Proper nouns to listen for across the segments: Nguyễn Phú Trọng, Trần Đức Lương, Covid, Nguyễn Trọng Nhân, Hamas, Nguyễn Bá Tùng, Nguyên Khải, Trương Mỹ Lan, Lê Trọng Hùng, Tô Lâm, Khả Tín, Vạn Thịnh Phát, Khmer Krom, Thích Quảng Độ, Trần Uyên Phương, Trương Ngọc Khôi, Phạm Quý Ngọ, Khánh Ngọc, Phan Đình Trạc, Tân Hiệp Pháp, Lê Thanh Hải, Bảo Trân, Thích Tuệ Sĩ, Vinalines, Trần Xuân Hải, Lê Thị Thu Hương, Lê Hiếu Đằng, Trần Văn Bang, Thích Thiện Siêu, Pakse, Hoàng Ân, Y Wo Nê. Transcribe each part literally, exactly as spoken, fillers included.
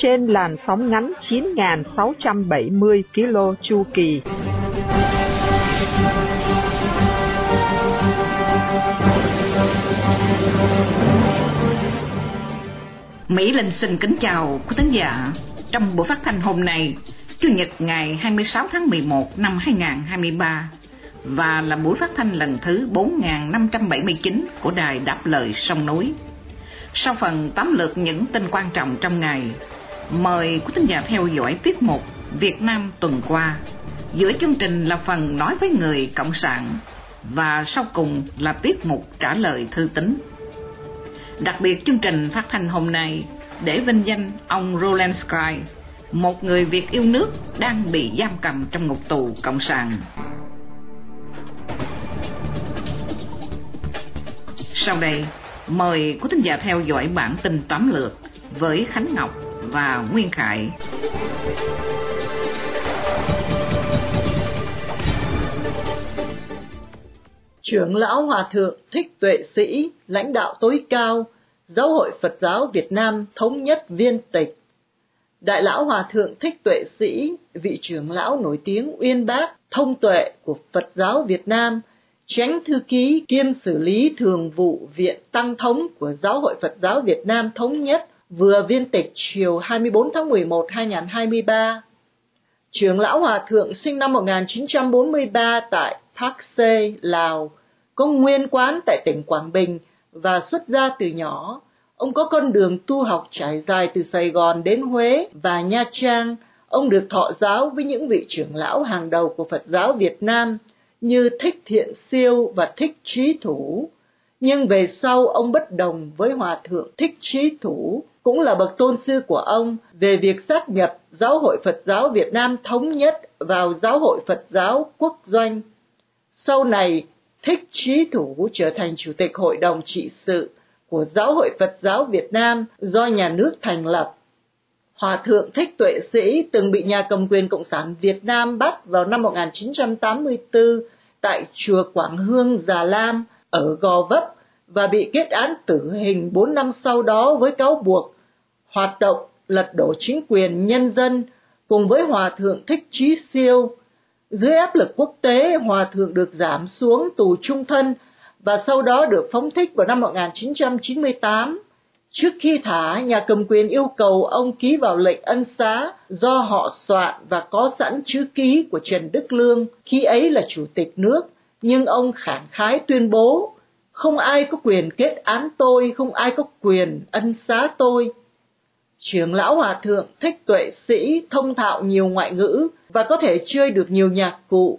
Trên làn sóng ngắn chín nghìn sáu trăm bảy mươi kilo chu kỳ. Mỹ Linh xin kính chào quý thính giả. Trong buổi phát thanh hôm nay, Chủ nhật ngày hai mươi sáu tháng mười một năm hai nghìn không trăm hai mươi ba, và là buổi phát thanh lần thứ bốn nghìn năm trăm bảy mươi chín của đài Đáp lời sông núi. Sau phần tóm lược những tin quan trọng trong ngày, mời quý thính giả theo dõi tiết mục Việt Nam tuần qua. Giữa chương trình là phần nói với người cộng sản và sau cùng là tiết mục trả lời thư tín. Đặc biệt chương trình phát thanh hôm nay để vinh danh ông Roland Scrye, một người Việt yêu nước đang bị giam cầm trong ngục tù cộng sản. Sau đây, mời quý thính giả theo dõi bản tin tóm lược với Khánh Ngọc và Nguyên Khải. Trưởng lão Hòa thượng Thích Tuệ Sĩ, lãnh đạo tối cao Giáo hội Phật giáo Việt Nam Thống nhất Viên Tịch. Đại lão Hòa thượng Thích Tuệ Sĩ, vị trưởng lão nổi tiếng uyên bác, thông tuệ của Phật giáo Việt Nam, chánh thư ký kiêm xử lý thường vụ Viện Tăng Thống của Giáo hội Phật giáo Việt Nam Thống nhất, vừa viên tịch chiều hai mươi tư tháng mười một năm hai nghìn không trăm hai mươi ba. Trưởng lão Hòa thượng sinh năm một nghìn chín trăm bốn mươi ba tại Pakse, Lào, có nguyên quán tại tỉnh Quảng Bình và xuất gia từ nhỏ. Ông có con đường tu học trải dài từ Sài Gòn đến Huế và Nha Trang. Ông được thọ giáo với những vị trưởng lão hàng đầu của Phật giáo Việt Nam như Thích Thiện Siêu và Thích Trí Thủ. Nhưng về sau ông bất đồng với Hòa thượng Thích Trí Thủ, cũng là bậc tôn sư của ông, về việc sát nhập Giáo hội Phật giáo Việt Nam Thống nhất vào Giáo hội Phật giáo Quốc doanh. Sau này, Thích Trí Thủ trở thành Chủ tịch Hội đồng Trị sự của Giáo hội Phật giáo Việt Nam do nhà nước thành lập. Hòa thượng Thích Tuệ Sĩ từng bị nhà cầm quyền Cộng sản Việt Nam bắt vào năm một nghìn chín trăm tám mươi tư tại chùa Quảng Hương, Già Lam ở Gò Vấp và bị kết án tử hình bốn năm sau đó với cáo buộc hoạt động lật đổ chính quyền nhân dân cùng với Hòa thượng Thích Chí Siêu. Dưới áp lực quốc tế, Hòa thượng được giảm xuống tù chung thân và sau đó được phóng thích vào năm một nghìn chín trăm chín mươi tám. Trước khi thả, nhà cầm quyền yêu cầu ông ký vào lệnh ân xá do họ soạn và có sẵn chữ ký của Trần Đức Lương, khi ấy là chủ tịch nước, nhưng ông khẳng khái tuyên bố: "Không ai có quyền kết án tôi, không ai có quyền ân xá tôi." Trưởng lão Hòa thượng Thích Tuệ Sĩ thông thạo nhiều ngoại ngữ và có thể chơi được nhiều nhạc cụ.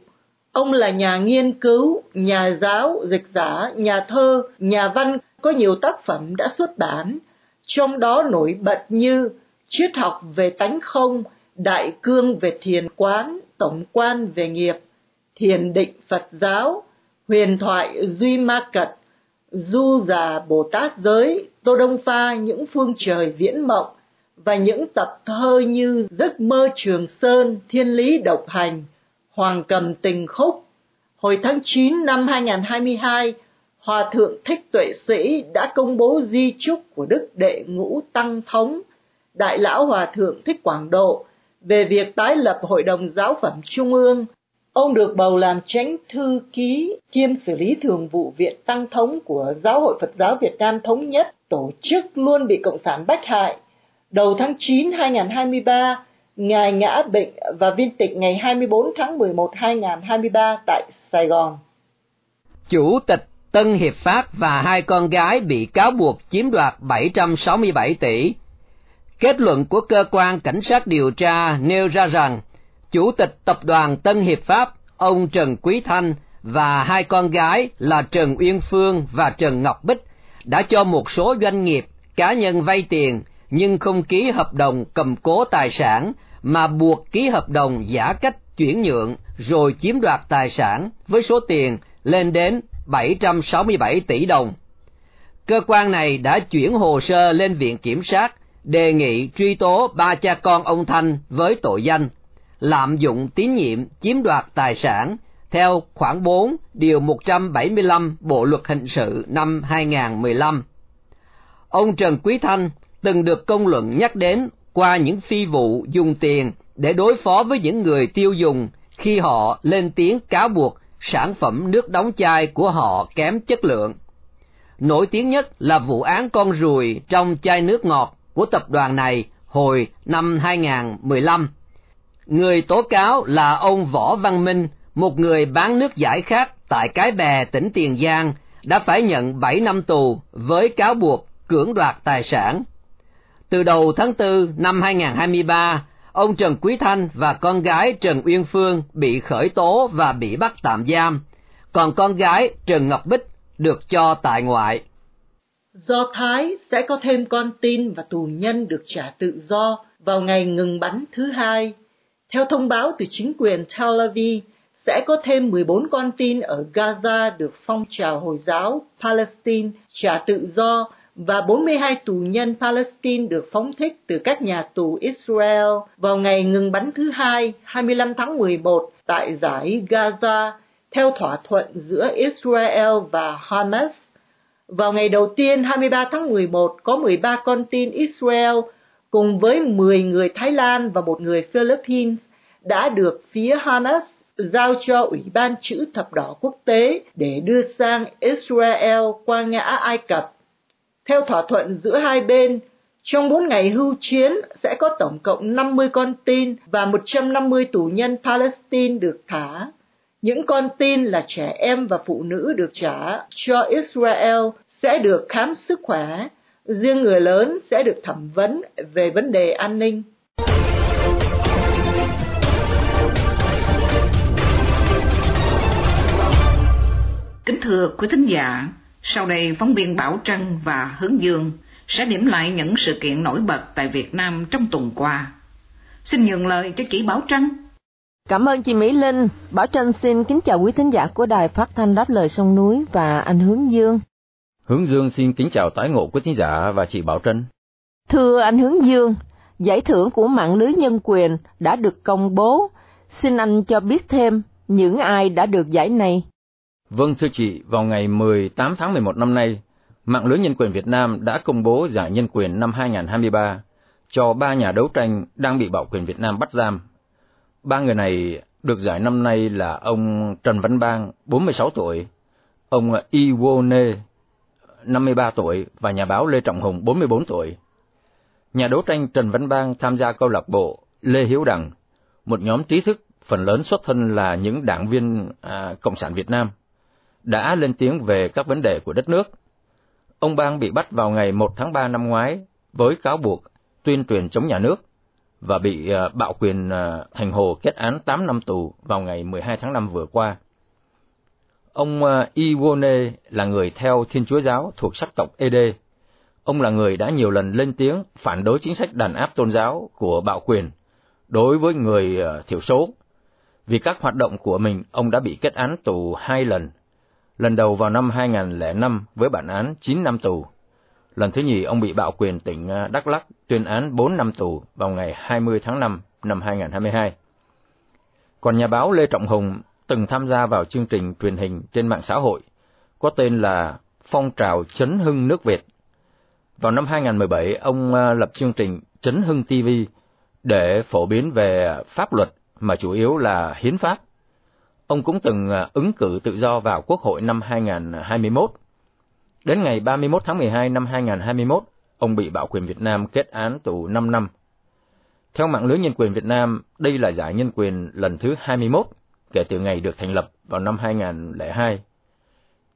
Ông là nhà nghiên cứu, nhà giáo, dịch giả, nhà thơ, nhà văn, có nhiều tác phẩm đã xuất bản, trong đó nổi bật như Triết học về tánh không, Đại cương về thiền quán, Tổng quan về nghiệp, Thiền định Phật giáo, Huyền thoại Duy Ma Cật, Du già Bồ Tát giới, Tô Đông Pha những phương trời viễn mộng, và những tập thơ như Giấc mơ Trường Sơn, Thiên lý độc hành, Hoàng cầm tình khúc. Hồi tháng chín năm hai nghìn không trăm hai mươi hai, Hòa thượng Thích Tuệ Sĩ đã công bố di chúc của Đức Đệ Ngũ Tăng Thống, Đại lão Hòa thượng Thích Quảng Độ về việc tái lập Hội đồng Giáo phẩm Trung ương. Ông được bầu làm chánh thư ký kiêm xử lý thường vụ Viện Tăng Thống của Giáo hội Phật giáo Việt Nam Thống nhất, tổ chức luôn bị Cộng sản bách hại. Đầu tháng chín năm hai nghìn không trăm hai mươi ba, Ngài ngã bệnh và viên tịch ngày hai mươi tư tháng mười một năm hai nghìn không trăm hai mươi ba tại Sài Gòn. Chủ tịch Tân Hiệp Pháp và hai con gái bị cáo buộc chiếm đoạt bảy trăm sáu mươi bảy tỷ. Kết luận của cơ quan cảnh sát điều tra nêu ra rằng, Chủ tịch Tập đoàn Tân Hiệp Pháp, ông Trần Quý Thanh và hai con gái là Trần Uyên Phương và Trần Ngọc Bích đã cho một số doanh nghiệp, cá nhân vay tiền nhưng không ký hợp đồng cầm cố tài sản mà buộc ký hợp đồng giả cách chuyển nhượng rồi chiếm đoạt tài sản với số tiền lên đến bảy trăm sáu mươi bảy tỷ đồng. Cơ quan này đã chuyển hồ sơ lên Viện Kiểm sát đề nghị truy tố ba cha con ông Thanh với tội danh lạm dụng tín nhiệm chiếm đoạt tài sản theo khoản bốn điều một trăm bảy mươi lăm Bộ luật hình sự năm hai không một năm. Ông Trần Quý Thanh từng được công luận nhắc đến qua những phi vụ dùng tiền để đối phó với những người tiêu dùng khi họ lên tiếng cáo buộc sản phẩm nước đóng chai của họ kém chất lượng. Nổi tiếng nhất là vụ án con ruồi trong chai nước ngọt của tập đoàn này hồi năm hai không một năm. Người tố cáo là ông Võ Văn Minh, một người bán nước giải khát tại Cái Bè, tỉnh Tiền Giang, đã phải nhận bảy năm tù với cáo buộc cưỡng đoạt tài sản. Từ đầu tháng tư năm hai không hai ba, ông Trần Quý Thanh và con gái Trần Uyên Phương bị khởi tố và bị bắt tạm giam, còn con gái Trần Ngọc Bích được cho tại ngoại. Do Thái sẽ có thêm con tin và tù nhân được trả tự do vào ngày ngừng bắn thứ hai. Theo thông báo từ chính quyền Tel Aviv, sẽ có thêm mười bốn con tin ở Gaza được phong trào Hồi giáo Palestine trả tự do và bốn mươi hai tù nhân Palestine được phóng thích từ các nhà tù Israel vào ngày ngừng bắn thứ hai, hai mươi lăm tháng mười một, tại giải Gaza, theo thỏa thuận giữa Israel và Hamas. Vào ngày đầu tiên hai mươi ba tháng mười một, có mười ba con tin Israel cùng với mười người Thái Lan và một người Philippines đã được phía Hamas giao cho Ủy ban Chữ Thập Đỏ Quốc tế để đưa sang Israel qua ngã Ai Cập. Theo thỏa thuận giữa hai bên, trong bốn ngày hưu chiến sẽ có tổng cộng năm mươi con tin và một trăm năm mươi tù nhân Palestine được thả. Những con tin là trẻ em và phụ nữ được trả cho Israel sẽ được khám sức khỏe, riêng người lớn sẽ được thẩm vấn về vấn đề an ninh. Kính thưa quý thính giả, sau đây phóng viên Bảo Trân và Hướng Dương sẽ điểm lại những sự kiện nổi bật tại Việt Nam trong tuần qua. Xin nhường lời cho chị Bảo Trân. Cảm ơn chị Mỹ Linh. Bảo Trân xin kính chào quý thính giả của Đài Phát thanh Đáp Lời Sông Núi và anh Hướng Dương. Hướng Dương xin kính chào tái ngộ quý thính giả và chị Bảo Trân. Thưa anh Hướng Dương, giải thưởng của mạng lưới nhân quyền đã được công bố. Xin anh cho biết thêm những ai đã được giải này. Vâng thưa chị, vào ngày mười tám tháng mười một năm nay, mạng lưới nhân quyền Việt Nam đã công bố giải nhân quyền năm hai không hai ba cho ba nhà đấu tranh đang bị bạo quyền Việt Nam bắt giam. Ba người này được giải năm nay là ông Trần Văn Bang, bốn mươi sáu tuổi, ông Y Wo Nê, năm mươi ba tuổi và nhà báo Lê Trọng Hùng, bốn mươi bốn tuổi. Nhà đấu tranh Trần Văn Bang tham gia câu lạc bộ Lê Hiếu Đằng, một nhóm trí thức phần lớn xuất thân là những đảng viên à, Cộng sản Việt Nam, đã lên tiếng về các vấn đề của đất nước. Ông Bang bị bắt vào ngày một tháng ba năm ngoái với cáo buộc tuyên truyền chống nhà nước và bị uh, bạo quyền uh, Thành Hồ kết án tám năm tù vào ngày mười hai tháng năm vừa qua. Ông uh, Iwone là người theo Thiên Chúa giáo thuộc sắc tộc Ê Đê. Ông là người đã nhiều lần lên tiếng phản đối chính sách đàn áp tôn giáo của bạo quyền đối với người uh, thiểu số. Vì các hoạt động của mình, ông đã bị kết án tù hai lần. Lần đầu vào năm hai không không năm với bản án chín năm tù. Lần thứ nhì ông bị bạo quyền tỉnh Đắk Lắk tuyên án bốn năm tù vào ngày hai mươi tháng năm năm hai không hai hai. Còn nhà báo Lê Trọng Hùng từng tham gia vào chương trình truyền hình trên mạng xã hội có tên là Phong trào Chấn hưng nước Việt. Vào năm hai không một bảy, ông lập chương trình Chấn hưng ti vi để phổ biến về pháp luật mà chủ yếu là hiến pháp. Ông cũng từng ứng cử tự do vào Quốc hội năm hai không hai mốt. Đến ngày ba mươi mốt tháng mười hai năm hai không hai mốt, ông bị bạo quyền Việt Nam kết án tù năm năm. Theo mạng lưới nhân quyền Việt Nam, đây là giải nhân quyền lần thứ hai mươi mốt kể từ ngày được thành lập vào năm hai không không hai.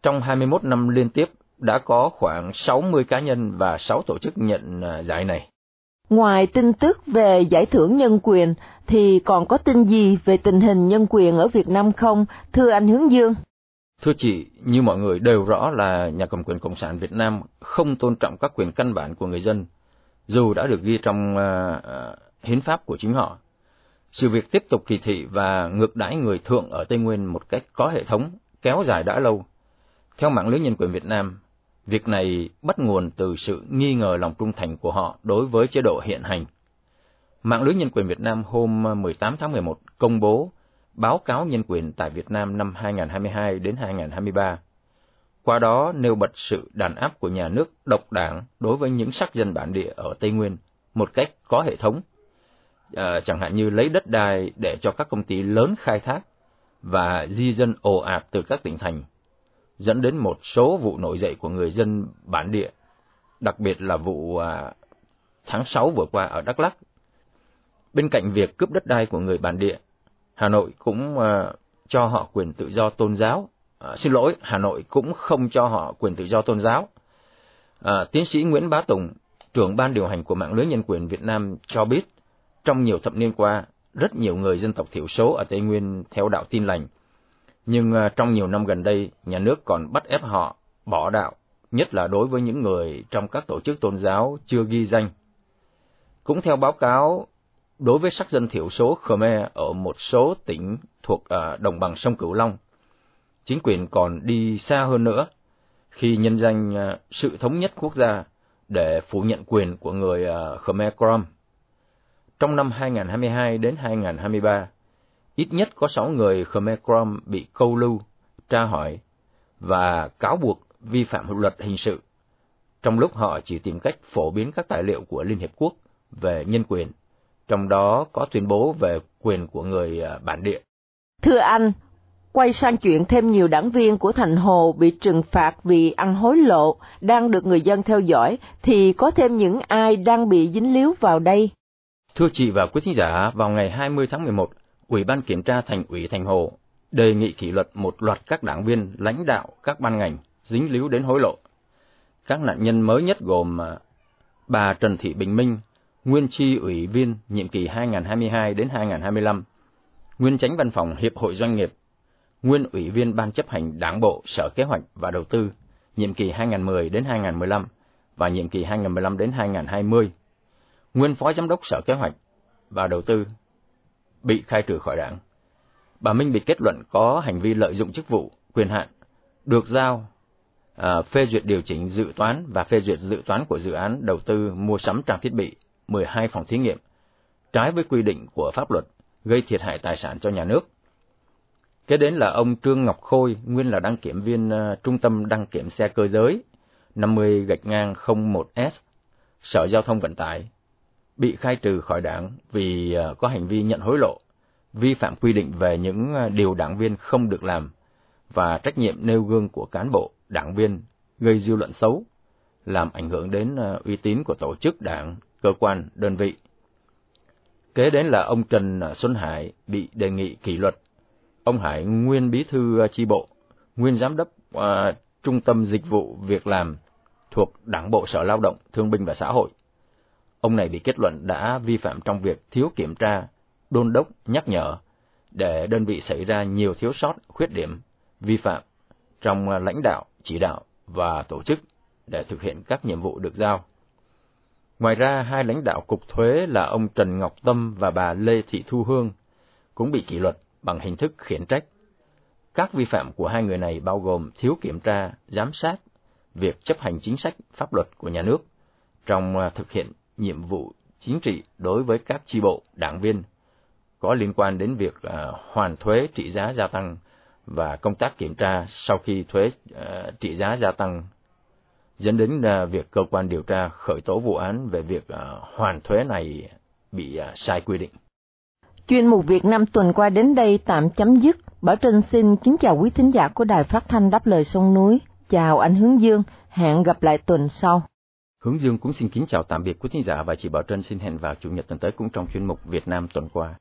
Trong hai mươi mốt năm liên tiếp đã có khoảng sáu mươi cá nhân và sáu tổ chức nhận giải này. Ngoài tin tức về giải thưởng nhân quyền thì còn có tin gì về tình hình nhân quyền ở Việt Nam không, thưa anh Hướng Dương? Thưa chị, như mọi người đều rõ là nhà cầm quyền Cộng sản Việt Nam không tôn trọng các quyền căn bản của người dân, dù đã được ghi trong uh, hiến pháp của chính họ. Sự việc tiếp tục kỳ thị và ngược đãi người thượng ở Tây Nguyên một cách có hệ thống, kéo dài đã lâu. Theo mạng lưới nhân quyền Việt Nam, việc này bắt nguồn từ sự nghi ngờ lòng trung thành của họ đối với chế độ hiện hành. Mạng lưới nhân quyền Việt Nam hôm mười tám tháng mười một công bố Báo cáo nhân quyền tại Việt Nam năm hai nghìn không trăm hai mươi hai đến hai nghìn không trăm hai mươi ba, qua đó nêu bật sự đàn áp của nhà nước độc đảng đối với những sắc dân bản địa ở Tây Nguyên một cách có hệ thống, à, chẳng hạn như lấy đất đai để cho các công ty lớn khai thác và di dân ồ ạt từ các tỉnh thành, dẫn đến một số vụ nổi dậy của người dân bản địa, đặc biệt là vụ à, tháng sáu vừa qua ở Đắk Lắk. Bên cạnh việc cướp đất đai của người bản địa, Hà Nội cũng uh, cho họ quyền tự do tôn giáo. Uh, xin lỗi, Hà Nội cũng không cho họ quyền tự do tôn giáo. Uh, tiến sĩ Nguyễn Bá Tùng, trưởng ban điều hành của mạng lưới nhân quyền Việt Nam cho biết, trong nhiều thập niên qua, rất nhiều người dân tộc thiểu số ở Tây Nguyên theo đạo Tin Lành. Nhưng uh, trong nhiều năm gần đây, nhà nước còn bắt ép họ bỏ đạo, nhất là đối với những người trong các tổ chức tôn giáo chưa ghi danh. Cũng theo báo cáo, đối với sắc dân thiểu số Khmer ở một số tỉnh thuộc uh, đồng bằng sông Cửu Long, chính quyền còn đi xa hơn nữa khi nhân danh uh, sự thống nhất quốc gia để phủ nhận quyền của người uh, Khmer Krom. Trong năm hai nghìn không trăm hai mươi hai đến hai nghìn không trăm hai mươi ba, ít nhất có sáu người Khmer Krom bị câu lưu, tra hỏi và cáo buộc vi phạm luật hình sự, trong lúc họ chỉ tìm cách phổ biến các tài liệu của Liên Hiệp Quốc về nhân quyền, trong đó có tuyên bố về quyền của người bản địa. Thưa anh, quay sang chuyện thêm nhiều đảng viên của Thành Hồ bị trừng phạt vì ăn hối lộ đang được người dân theo dõi, thì có thêm những ai đang bị dính líu vào đây? Thưa chị và quý thính giả, vào ngày hai mươi tháng mười một, Ủy ban Kiểm tra Thành ủy Thành Hồ đề nghị kỷ luật một loạt các đảng viên lãnh đạo các ban ngành dính líu đến hối lộ. Các nạn nhân mới nhất gồm bà Trần Thị Bình Minh, nguyên chi ủy viên nhiệm kỳ hai nghìn không trăm hai mươi hai đến hai nghìn không trăm hai mươi lăm, nguyên chánh văn phòng Hiệp hội Doanh nghiệp, nguyên ủy viên ban chấp hành Đảng bộ Sở Kế hoạch và Đầu tư nhiệm kỳ hai nghìn không trăm mười đến hai nghìn không trăm mười lăm và nhiệm kỳ hai nghìn không trăm mười lăm đến hai nghìn không trăm hai mươi, nguyên phó giám đốc Sở Kế hoạch và Đầu tư bị khai trừ khỏi Đảng. Bà Minh bị kết luận có hành vi lợi dụng chức vụ, quyền hạn được giao, à, phê duyệt điều chỉnh dự toán và phê duyệt dự toán của dự án đầu tư mua sắm trang thiết bị, mười hai phòng thí nghiệm, trái với quy định của pháp luật, gây thiệt hại tài sản cho nhà nước. Kế đến là ông Trương Ngọc Khôi, nguyên là đăng kiểm viên uh, Trung tâm đăng kiểm xe cơ giới năm mươi gạch ngang không một S, Sở Giao thông Vận tải, bị khai trừ khỏi Đảng vì uh, có hành vi nhận hối lộ, vi phạm quy định về những uh, điều đảng viên không được làm và trách nhiệm nêu gương của cán bộ, đảng viên, gây dư luận xấu, làm ảnh hưởng đến uh, uy tín của tổ chức đảng, cơ quan, đơn vị. Kế đến là ông Trần Xuân Hải bị đề nghị kỷ luật. Ông Hải nguyên bí thư chi bộ, nguyên giám đốc uh, Trung tâm Dịch vụ Việc làm thuộc Đảng bộ Sở Lao động, Thương binh và Xã hội. Ông này bị kết luận đã vi phạm trong việc thiếu kiểm tra, đôn đốc, nhắc nhở để đơn vị xảy ra nhiều thiếu sót, khuyết điểm, vi phạm trong lãnh đạo, chỉ đạo và tổ chức để thực hiện các nhiệm vụ được giao. Ngoài ra, hai lãnh đạo Cục Thuế là ông Trần Ngọc Tâm và bà Lê Thị Thu Hương cũng bị kỷ luật bằng hình thức khiển trách. Các vi phạm của hai người này bao gồm thiếu kiểm tra, giám sát, việc chấp hành chính sách, pháp luật của nhà nước trong thực hiện nhiệm vụ chính trị đối với các chi bộ, đảng viên có liên quan đến việc hoàn thuế trị giá gia tăng và công tác kiểm tra sau khi thuế trị giá gia tăng, dẫn đến việc cơ quan điều tra khởi tố vụ án về việc hoàn thuế này bị sai quy định. Chuyên mục Việt Nam tuần qua đến đây tạm chấm dứt. Bảo Trân xin kính chào quý thính giả của Đài Phát thanh Đáp Lời Sông Núi. Chào anh Hướng Dương, hẹn gặp lại tuần sau. Hướng Dương cũng xin kính chào tạm biệt quý thính giả và chị Bảo Trân xin hẹn vào Chủ nhật tuần tới cũng trong chuyên mục Việt Nam tuần qua.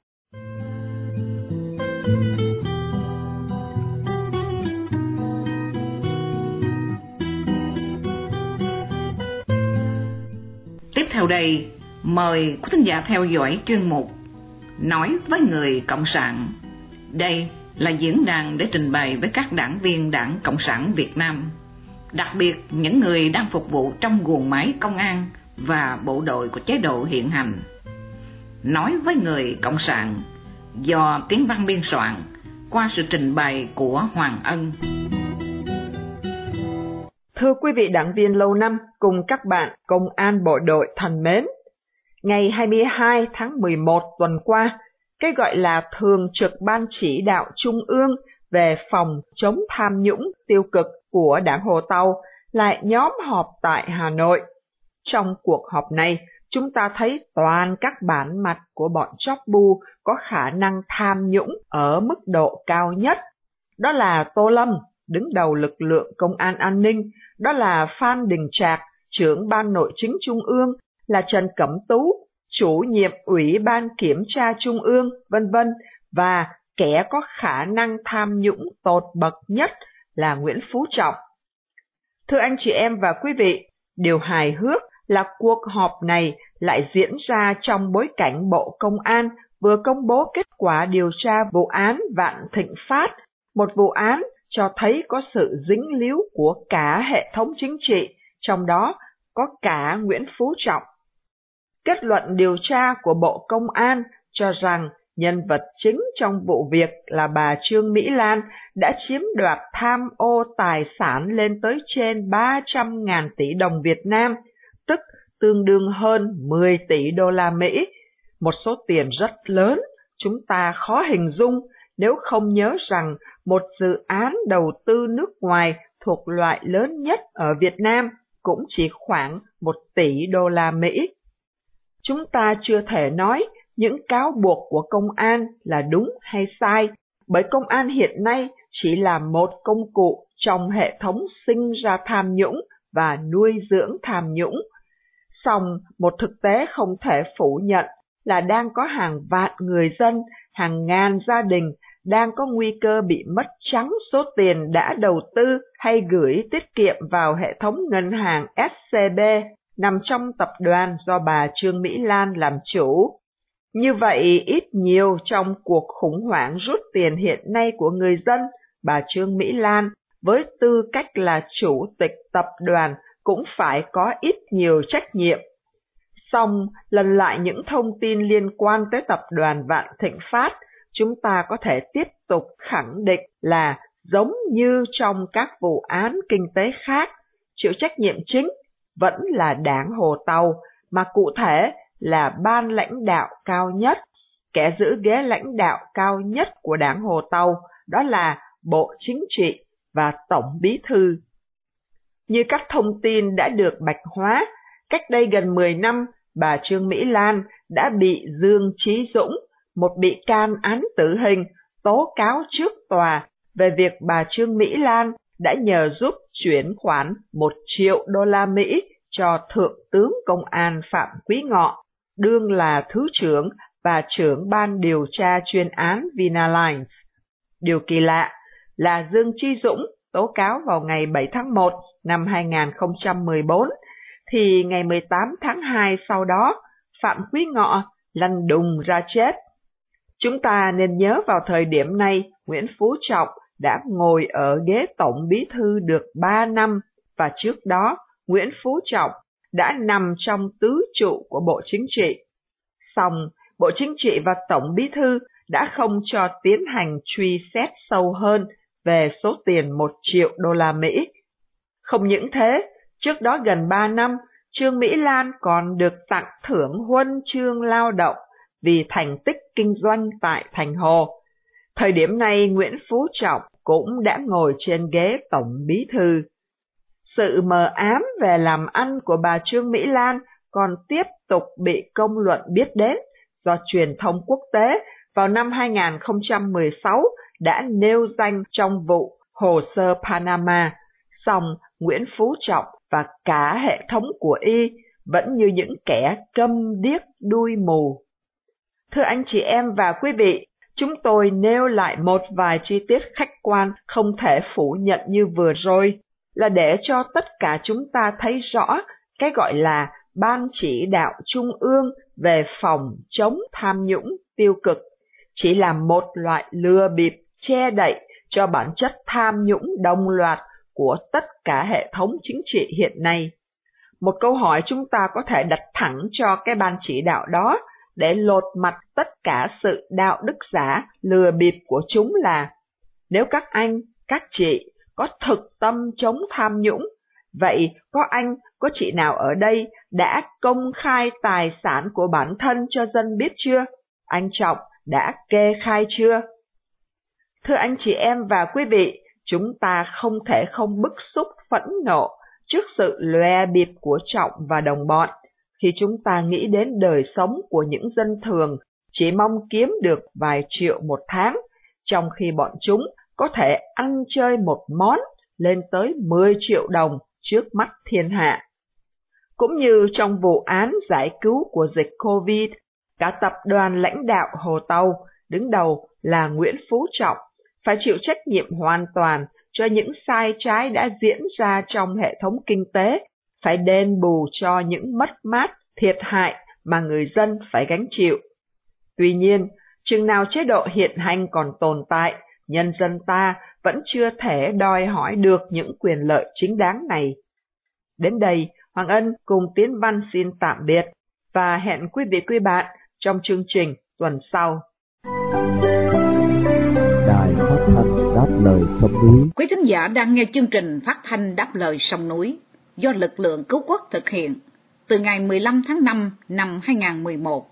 Tiếp theo đây, mời quý thính giả theo dõi chuyên mục Nói với người Cộng sản. Đây là diễn đàn để trình bày với các đảng viên Đảng Cộng sản Việt Nam, đặc biệt những người đang phục vụ trong guồng máy công an và bộ đội của chế độ hiện hành. Nói với người Cộng sản do Tiến Văn biên soạn qua sự trình bày của Hoàng Ân. Thưa quý vị đảng viên lâu năm cùng các bạn công an bộ đội thân mến, ngày hai mươi hai tháng mười một tuần qua, cái gọi là Thường trực Ban Chỉ đạo Trung ương về phòng chống tham nhũng tiêu cực của Đảng Hồ Tàu lại nhóm họp tại Hà Nội. Trong cuộc họp này, chúng ta thấy toàn các bản mặt của bọn chóp bu có khả năng tham nhũng ở mức độ cao nhất. Đó là Tô Lâm, đứng đầu lực lượng công an an ninh, đó là Phan Đình Trạc, trưởng Ban Nội chính Trung ương, là Trần Cẩm Tú, chủ nhiệm Ủy ban Kiểm tra Trung ương, vân vân, và kẻ có khả năng tham nhũng tột bậc nhất là Nguyễn Phú Trọng. Thưa anh chị em và quý vị, điều hài hước là cuộc họp này lại diễn ra trong bối cảnh Bộ Công an vừa công bố kết quả điều tra vụ án Vạn Thịnh Phát, một vụ án cho thấy có sự dính líu của cả hệ thống chính trị, trong đó có cả Nguyễn Phú Trọng. Kết luận điều tra của Bộ Công an cho rằng nhân vật chính trong vụ việc là bà Trương Mỹ Lan đã chiếm đoạt tham ô tài sản lên tới trên ba trăm nghìn tỷ đồng Việt Nam, tức tương đương hơn mười tỷ đô la Mỹ, một số tiền rất lớn, chúng ta khó hình dung nếu không nhớ rằng một dự án đầu tư nước ngoài thuộc loại lớn nhất ở Việt Nam cũng chỉ khoảng một tỷ đô la Mỹ. Chúng ta chưa thể nói những cáo buộc của công an là đúng hay sai, bởi công an hiện nay chỉ là một công cụ trong hệ thống sinh ra tham nhũng và nuôi dưỡng tham nhũng. Song một thực tế không thể phủ nhận là đang có hàng vạn người dân, hàng ngàn gia đình đang có nguy cơ bị mất trắng số tiền đã đầu tư hay gửi tiết kiệm vào hệ thống ngân hàng ét xê bê nằm trong tập đoàn do bà Trương Mỹ Lan làm chủ. Như vậy, ít nhiều trong cuộc khủng hoảng rút tiền hiện nay của người dân, bà Trương Mỹ Lan với tư cách là chủ tịch tập đoàn cũng phải có ít nhiều trách nhiệm. Song, lần lại những thông tin liên quan tới tập đoàn Vạn Thịnh Phát, chúng ta có thể tiếp tục khẳng định là giống như trong các vụ án kinh tế khác, chịu trách nhiệm chính vẫn là Đảng Hồ Tàu, mà cụ thể là ban lãnh đạo cao nhất, kẻ giữ ghế lãnh đạo cao nhất của Đảng Hồ Tàu, đó là Bộ Chính trị và Tổng Bí thư. Như các thông tin đã được bạch hóa, cách đây gần mười năm, bà Trương Mỹ Lan đã bị Dương Chí Dũng, một bị can án tử hình, tố cáo trước tòa về việc bà Trương Mỹ Lan đã nhờ giúp chuyển khoản một triệu đô la Mỹ cho Thượng tướng Công an Phạm Quý Ngọ, đương là Thứ trưởng và trưởng Ban điều tra chuyên án Vinalines. Điều kỳ lạ là Dương Chí Dũng tố cáo vào ngày bảy tháng một năm hai nghìn không trăm mười bốn, thì ngày mười tám tháng hai sau đó, Phạm Quý Ngọ lăn đùng ra chết. Chúng ta nên nhớ vào thời điểm này, Nguyễn Phú Trọng đã ngồi ở ghế Tổng Bí thư được ba năm, và trước đó, Nguyễn Phú Trọng đã nằm trong tứ trụ của Bộ Chính trị. Song, Bộ Chính trị và Tổng Bí thư đã không cho tiến hành truy xét sâu hơn về số tiền một triệu đô la Mỹ. Không những thế, trước đó gần ba năm, Trương Mỹ Lan còn được tặng thưởng huân chương lao động vì thành tích kinh doanh tại Thành Hồ. Thời điểm này, Nguyễn Phú Trọng cũng đã ngồi trên ghế Tổng Bí thư. Sự mờ ám về làm ăn của bà Trương Mỹ Lan còn tiếp tục bị công luận biết đến do truyền thông quốc tế vào năm hai nghìn không trăm mười sáu đã nêu danh trong vụ hồ sơ Panama. Song Nguyễn Phú Trọng và cả hệ thống của y vẫn như những kẻ câm điếc đuôi mù. Thưa anh chị em và quý vị, chúng tôi nêu lại một vài chi tiết khách quan không thể phủ nhận như vừa rồi, là để cho tất cả chúng ta thấy rõ cái gọi là Ban Chỉ đạo Trung ương về phòng chống tham nhũng tiêu cực chỉ là một loại lừa bịp che đậy cho bản chất tham nhũng đồng loạt của tất cả hệ thống chính trị hiện nay. Một câu hỏi chúng ta có thể đặt thẳng cho cái ban chỉ đạo đó để lột mặt tất cả sự đạo đức giả lừa bịp của chúng là: nếu các anh, các chị có thực tâm chống tham nhũng, vậy có anh, có chị nào ở đây đã công khai tài sản của bản thân cho dân biết chưa? Anh Trọng đã kê khai chưa? Thưa anh chị em và quý vị, chúng ta không thể không bức xúc phẫn nộ trước sự lòe bịp của Trọng và đồng bọn, khi chúng ta nghĩ đến đời sống của những dân thường chỉ mong kiếm được vài triệu một tháng, trong khi bọn chúng có thể ăn chơi một món lên tới mười triệu đồng trước mắt thiên hạ. Cũng như trong vụ án giải cứu của dịch Covid, cả tập đoàn lãnh đạo Hồ Tàu, đứng đầu là Nguyễn Phú Trọng, phải chịu trách nhiệm hoàn toàn cho những sai trái đã diễn ra trong hệ thống kinh tế, phải đền bù cho những mất mát, thiệt hại mà người dân phải gánh chịu. Tuy nhiên, chừng nào chế độ hiện hành còn tồn tại, nhân dân ta vẫn chưa thể đòi hỏi được những quyền lợi chính đáng này. Đến đây, Hoàng Ân cùng Tiến Văn xin tạm biệt và hẹn quý vị quý bạn trong chương trình tuần sau. Đài Phát thanh Đáp Lời Sông Núi. Quý thính giả đang nghe chương trình Phát thanh Đáp Lời Sông Núi do lực lượng cứu quốc thực hiện từ ngày mười lăm tháng năm năm hai nghìn mười một.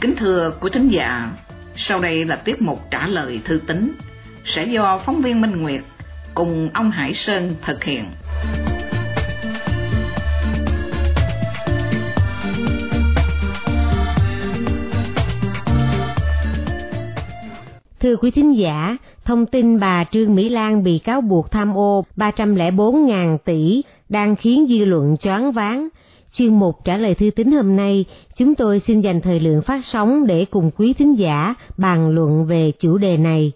Kính thưa quý thính giả, sau đây là tiết mục trả lời thư tín sẽ do phóng viên Minh Nguyệt cùng ông Hải Sơn thực hiện. Thưa quý thính giả, thông tin bà Trương Mỹ Lan bị cáo buộc tham ô ba trăm lẻ bốn nghìn tỷ đang khiến dư luận choáng váng. Chuyên mục trả lời thư tín hôm nay, chúng tôi xin dành thời lượng phát sóng để cùng quý thính giả bàn luận về chủ đề này.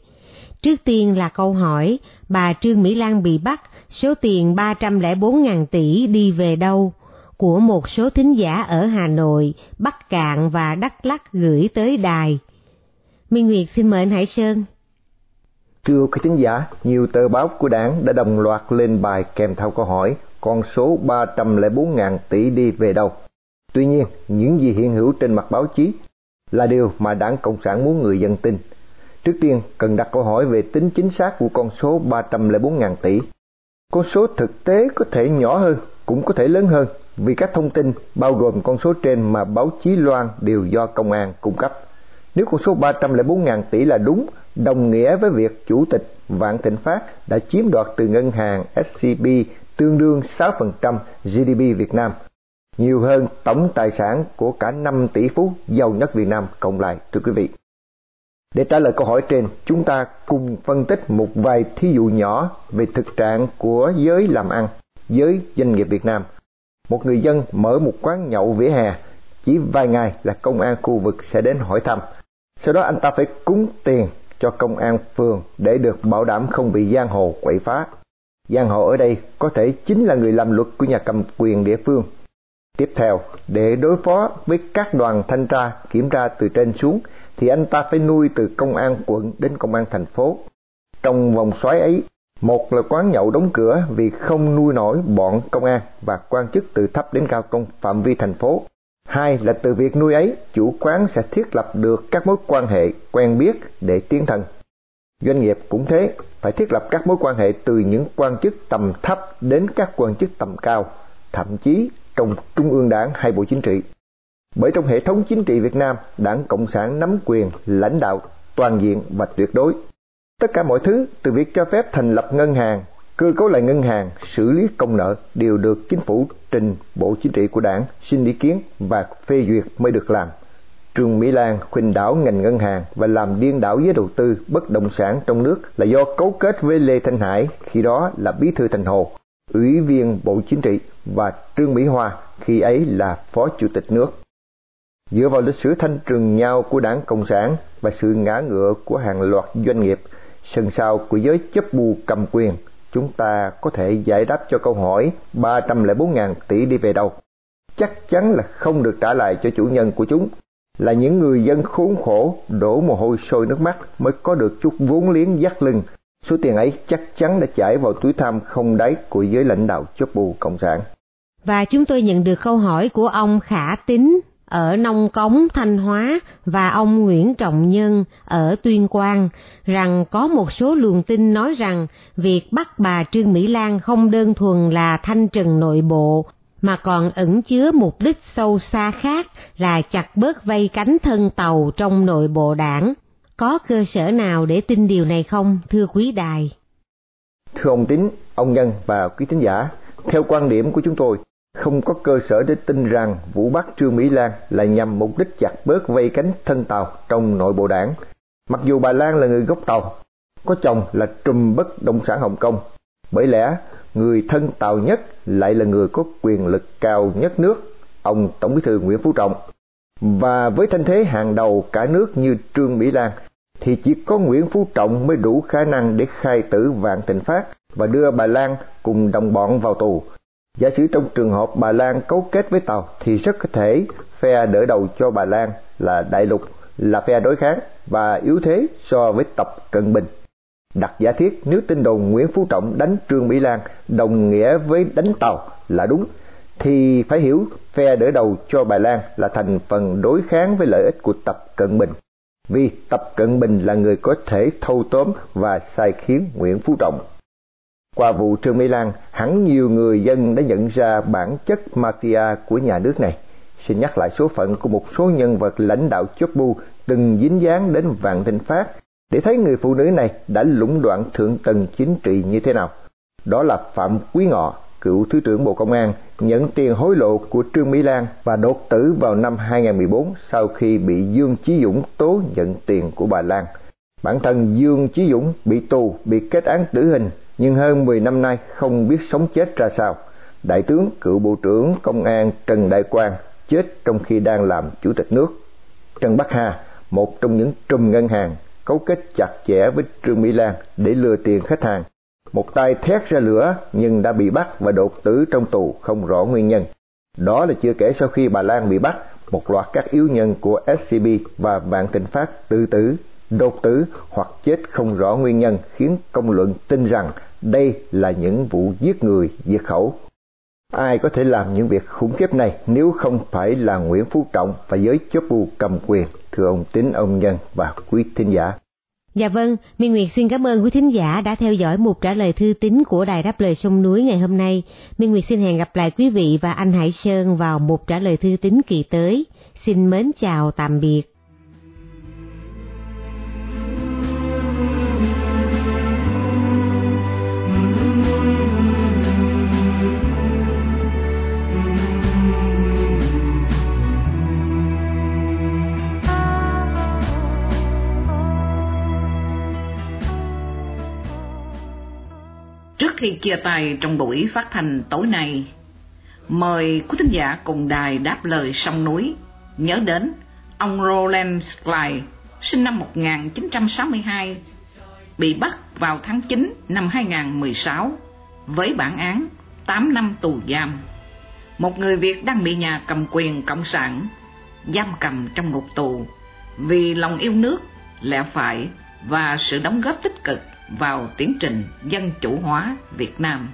Trước tiên là câu hỏi, bà Trương Mỹ Lan bị bắt, số tiền ba trăm lẻ bốn nghìn tỷ đi về đâu? Của một số thính giả ở Hà Nội, Bắc Cạn và Đắk Lắk gửi tới đài. Minh Nguyệt xin mời anh Hải Sơn. Thưa quý thính giả, nhiều tờ báo của Đảng đã đồng loạt lên bài kèm theo câu hỏi con số ba trăm lẻ bốn nghìn tỷ đi về đâu. Tuy nhiên, những gì hiện hữu trên mặt báo chí là điều mà Đảng Cộng sản muốn người dân tin. Trước tiên, cần đặt câu hỏi về tính chính xác của con số ba trăm lẻ bốn nghìn tỷ. Con số thực tế có thể nhỏ hơn, cũng có thể lớn hơn, vì các thông tin bao gồm con số trên mà báo chí loan đều do công an cung cấp. Nếu con số ba trăm lẻ bốn nghìn tỷ là đúng, đồng nghĩa với việc Chủ tịch Vạn Thịnh Phát đã chiếm đoạt từ ngân hàng ét xê bê tương đương sáu phần trăm giê đê pê Việt Nam, nhiều hơn tổng tài sản của cả năm tỷ phú giàu nhất Việt Nam cộng lại, thưa quý vị. Để trả lời câu hỏi trên, chúng ta cùng phân tích một vài thí dụ nhỏ về thực trạng của giới làm ăn, giới doanh nghiệp Việt Nam. Một người dân mở một quán nhậu vỉa hè, chỉ vài ngày là công an khu vực sẽ đến hỏi thăm. Sau đó anh ta phải cúng tiền cho công an phường để được bảo đảm không bị giang hồ quậy phá. Giang hồ ở đây có thể chính là người làm luật của nhà cầm quyền địa phương. Tiếp theo, để đối phó với các đoàn thanh tra kiểm tra từ trên xuống, thì anh ta phải nuôi từ công an quận đến công an thành phố. Trong vòng xoáy ấy, một là quán nhậu đóng cửa vì không nuôi nổi bọn công an và quan chức từ thấp đến cao trong phạm vi thành phố. Hai là từ việc nuôi ấy, chủ quán sẽ thiết lập được các mối quan hệ quen biết để tiến thân. Doanh nghiệp cũng thế, phải thiết lập các mối quan hệ từ những quan chức tầm thấp đến các quan chức tầm cao, thậm chí trong Trung ương Đảng hay Bộ Chính trị. Bởi trong hệ thống chính trị Việt Nam, Đảng Cộng sản nắm quyền, lãnh đạo toàn diện và tuyệt đối. Tất cả mọi thứ, từ việc cho phép thành lập ngân hàng, cơ cấu lại ngân hàng, xử lý công nợ đều được chính phủ trình Bộ Chính trị của Đảng xin ý kiến và phê duyệt mới được làm. Trương Mỹ Lan khuynh đảo ngành ngân hàng và làm điên đảo giới đầu tư bất động sản trong nước là do cấu kết với Lê Thanh Hải, khi đó là Bí thư Thành Hồ, Ủy viên Bộ Chính trị, và Trương Mỹ Hoa, khi ấy là Phó Chủ tịch nước. Dựa vào lịch sử thanh trừng nhau của Đảng Cộng sản và sự ngã ngựa của hàng loạt doanh nghiệp, sân sau của giới chấp bù cầm quyền, chúng ta có thể giải đáp cho câu hỏi ba trăm lẻ bốn nghìn tỷ đi về đâu. Chắc chắn là không được trả lại cho chủ nhân của chúng, là những người dân khốn khổ đổ mồ hôi sôi nước mắt mới có được chút vốn liếng dắt lưng, Số tiền ấy chắc chắn đã chảy vào túi tham không đáy của giới lãnh đạo chóp bu cộng sản. Và chúng tôi nhận được câu hỏi của ông Khả Tín ở Nông Cống, Thanh Hóa và ông Nguyễn Trọng Nhân ở Tuyên Quang rằng có một số luồng tin nói rằng việc bắt bà Trương Mỹ Lan không đơn thuần là thanh trừng nội bộ mà còn ẩn chứa mục đích sâu xa khác là chặt bớt vây cánh thân tàu trong nội bộ đảng. Có cơ sở nào để tin điều này không, thưa quý đài? Thưa ông Tín, ông Nhân và quý thính giả, theo quan điểm của chúng tôi, không có cơ sở để tin rằng vụ bắt Trương Mỹ Lan là nhằm mục đích chặt bớt vây cánh thân Tàu trong nội bộ đảng. Mặc dù bà Lan là người gốc Tàu, có chồng là trùm bất động sản Hồng Kông, bởi lẽ người thân Tàu nhất lại là người có quyền lực cao nhất nước, ông Tổng Bí thư Nguyễn Phú Trọng. Và với thanh thế hàng đầu cả nước như Trương Mỹ Lan, thì chỉ có Nguyễn Phú Trọng mới đủ khả năng để khai tử Vạn Thịnh Phát và đưa bà Lan cùng đồng bọn vào tù. Giả sử trong trường hợp bà Lan cấu kết với Tàu thì rất có thể phe đỡ đầu cho bà Lan là Đại Lục, là phe đối kháng và yếu thế so với Tập Cận Bình. Đặt giả thiết nếu tin đồn Nguyễn Phú Trọng đánh Trương Mỹ Lan đồng nghĩa với đánh Tàu là đúng, thì phải hiểu phe đỡ đầu cho bà Lan là thành phần đối kháng với lợi ích của Tập Cận Bình, vì Tập Cận Bình là người có thể thâu tóm và sai khiến Nguyễn Phú Trọng. Qua vụ Trương Mỹ Lan, hẳn nhiều người dân đã nhận ra bản chất mafia của nhà nước này. Xin nhắc lại số phận của một số nhân vật lãnh đạo chóp bu từng dính dáng đến Vạn Thịnh Phát để thấy người phụ nữ này đã lũng đoạn thượng tầng chính trị như thế nào. Đó là Phạm Quý Ngọ, cựu Thứ trưởng Bộ Công an, nhận tiền hối lộ của Trương Mỹ Lan và đột tử vào năm hai không một bốn sau khi bị Dương Chí Dũng tố nhận tiền của bà Lan. Bản thân Dương Chí Dũng bị tù, bị kết án tử hình, nhưng hơn mười năm nay không biết sống chết ra sao. Đại tướng cựu Bộ trưởng Công an Trần Đại Quang chết trong khi đang làm Chủ tịch nước. Trần Bắc Hà, một trong những trùm ngân hàng, cấu kết chặt chẽ với Trương Mỹ Lan để lừa tiền khách hàng. Một tay thét ra lửa nhưng đã bị bắt và đột tử trong tù không rõ nguyên nhân. Đó là chưa kể sau khi bà Lan bị bắt, một loạt các yếu nhân của ét xê bê và Vạn Thịnh Phát tự tử, đột tử hoặc chết không rõ nguyên nhân, khiến công luận tin rằng đây là những vụ giết người, diệt khẩu. Ai có thể làm những việc khủng khiếp này nếu không phải là Nguyễn Phú Trọng và giới chóp bu cầm quyền, thưa ông Tín, ông Nhân và quý thính giả? Dạ vâng, Minh Nguyệt xin cảm ơn quý thính giả đã theo dõi mục trả lời thư tín của Đài Đáp Lời Sông Núi ngày hôm nay. Minh Nguyệt xin hẹn gặp lại quý vị và anh Hải Sơn vào mục trả lời thư tín kỳ tới. Xin mến chào, tạm biệt. Trước khi chia tay trong buổi phát thanh tối nay, mời quý thính giả cùng Đài Đáp Lời Sông Núi nhớ đến ông Roland Scrye, sinh năm một nghìn chín trăm sáu mươi hai, bị bắt vào tháng chín năm hai không một sáu với bản án tám năm tù giam. Một người Việt đang bị nhà cầm quyền cộng sản giam cầm trong ngục tù vì lòng yêu nước, lẽ phải và sự đóng góp tích cực vào tiến trình dân chủ hóa Việt Nam.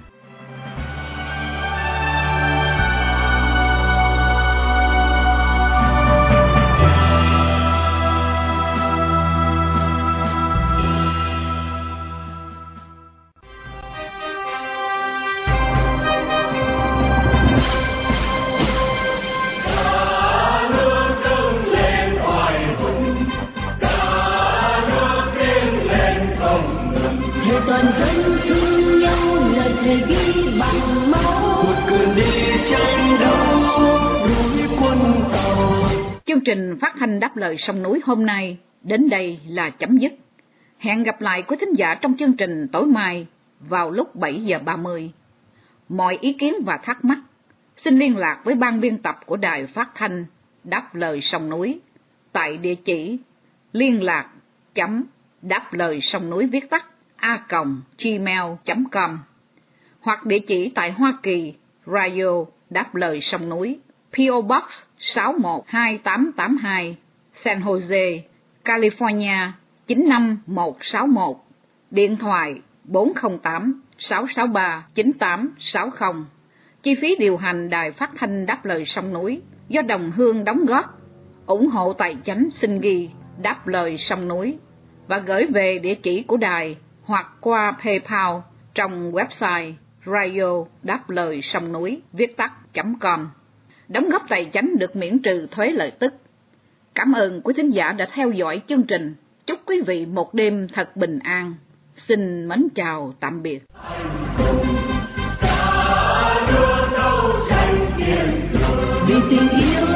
Phát thanh Đáp Lời Sông Núi hôm nay đến đây là chấm dứt. Hẹn gặp lại quý thính giả trong chương trình tối mai vào lúc bảy giờ ba mươi. Mọi ý kiến và thắc mắc xin liên lạc với ban biên tập của Đài Phát thanh Đáp Lời Sông Núi tại địa chỉ liên lạc chấm đáp lời sông núi viết tắt a còng gmail chấm com hoặc địa chỉ tại Hoa Kỳ, Radio Đáp Lời Sông Núi, pê ô Box sáu một hai tám tám hai, San Jose, California chín năm một sáu một, điện thoại bốn không tám sáu sáu ba chín tám sáu không. Chi phí điều hành đài phát thanh Đáp Lời Sông Núi do đồng hương đóng góp, ủng hộ tài chánh xin ghi Đáp Lời Sông Núi và gửi về địa chỉ của đài hoặc qua PayPal trong website radio đáp lời sông núi viết tắt chấm com. Đóng góp tài chánh được miễn trừ thuế lợi tức. Cảm ơn quý thính giả đã theo dõi chương trình. Chúc quý vị một đêm thật bình an. Xin mến chào tạm biệt. Vì tình yêu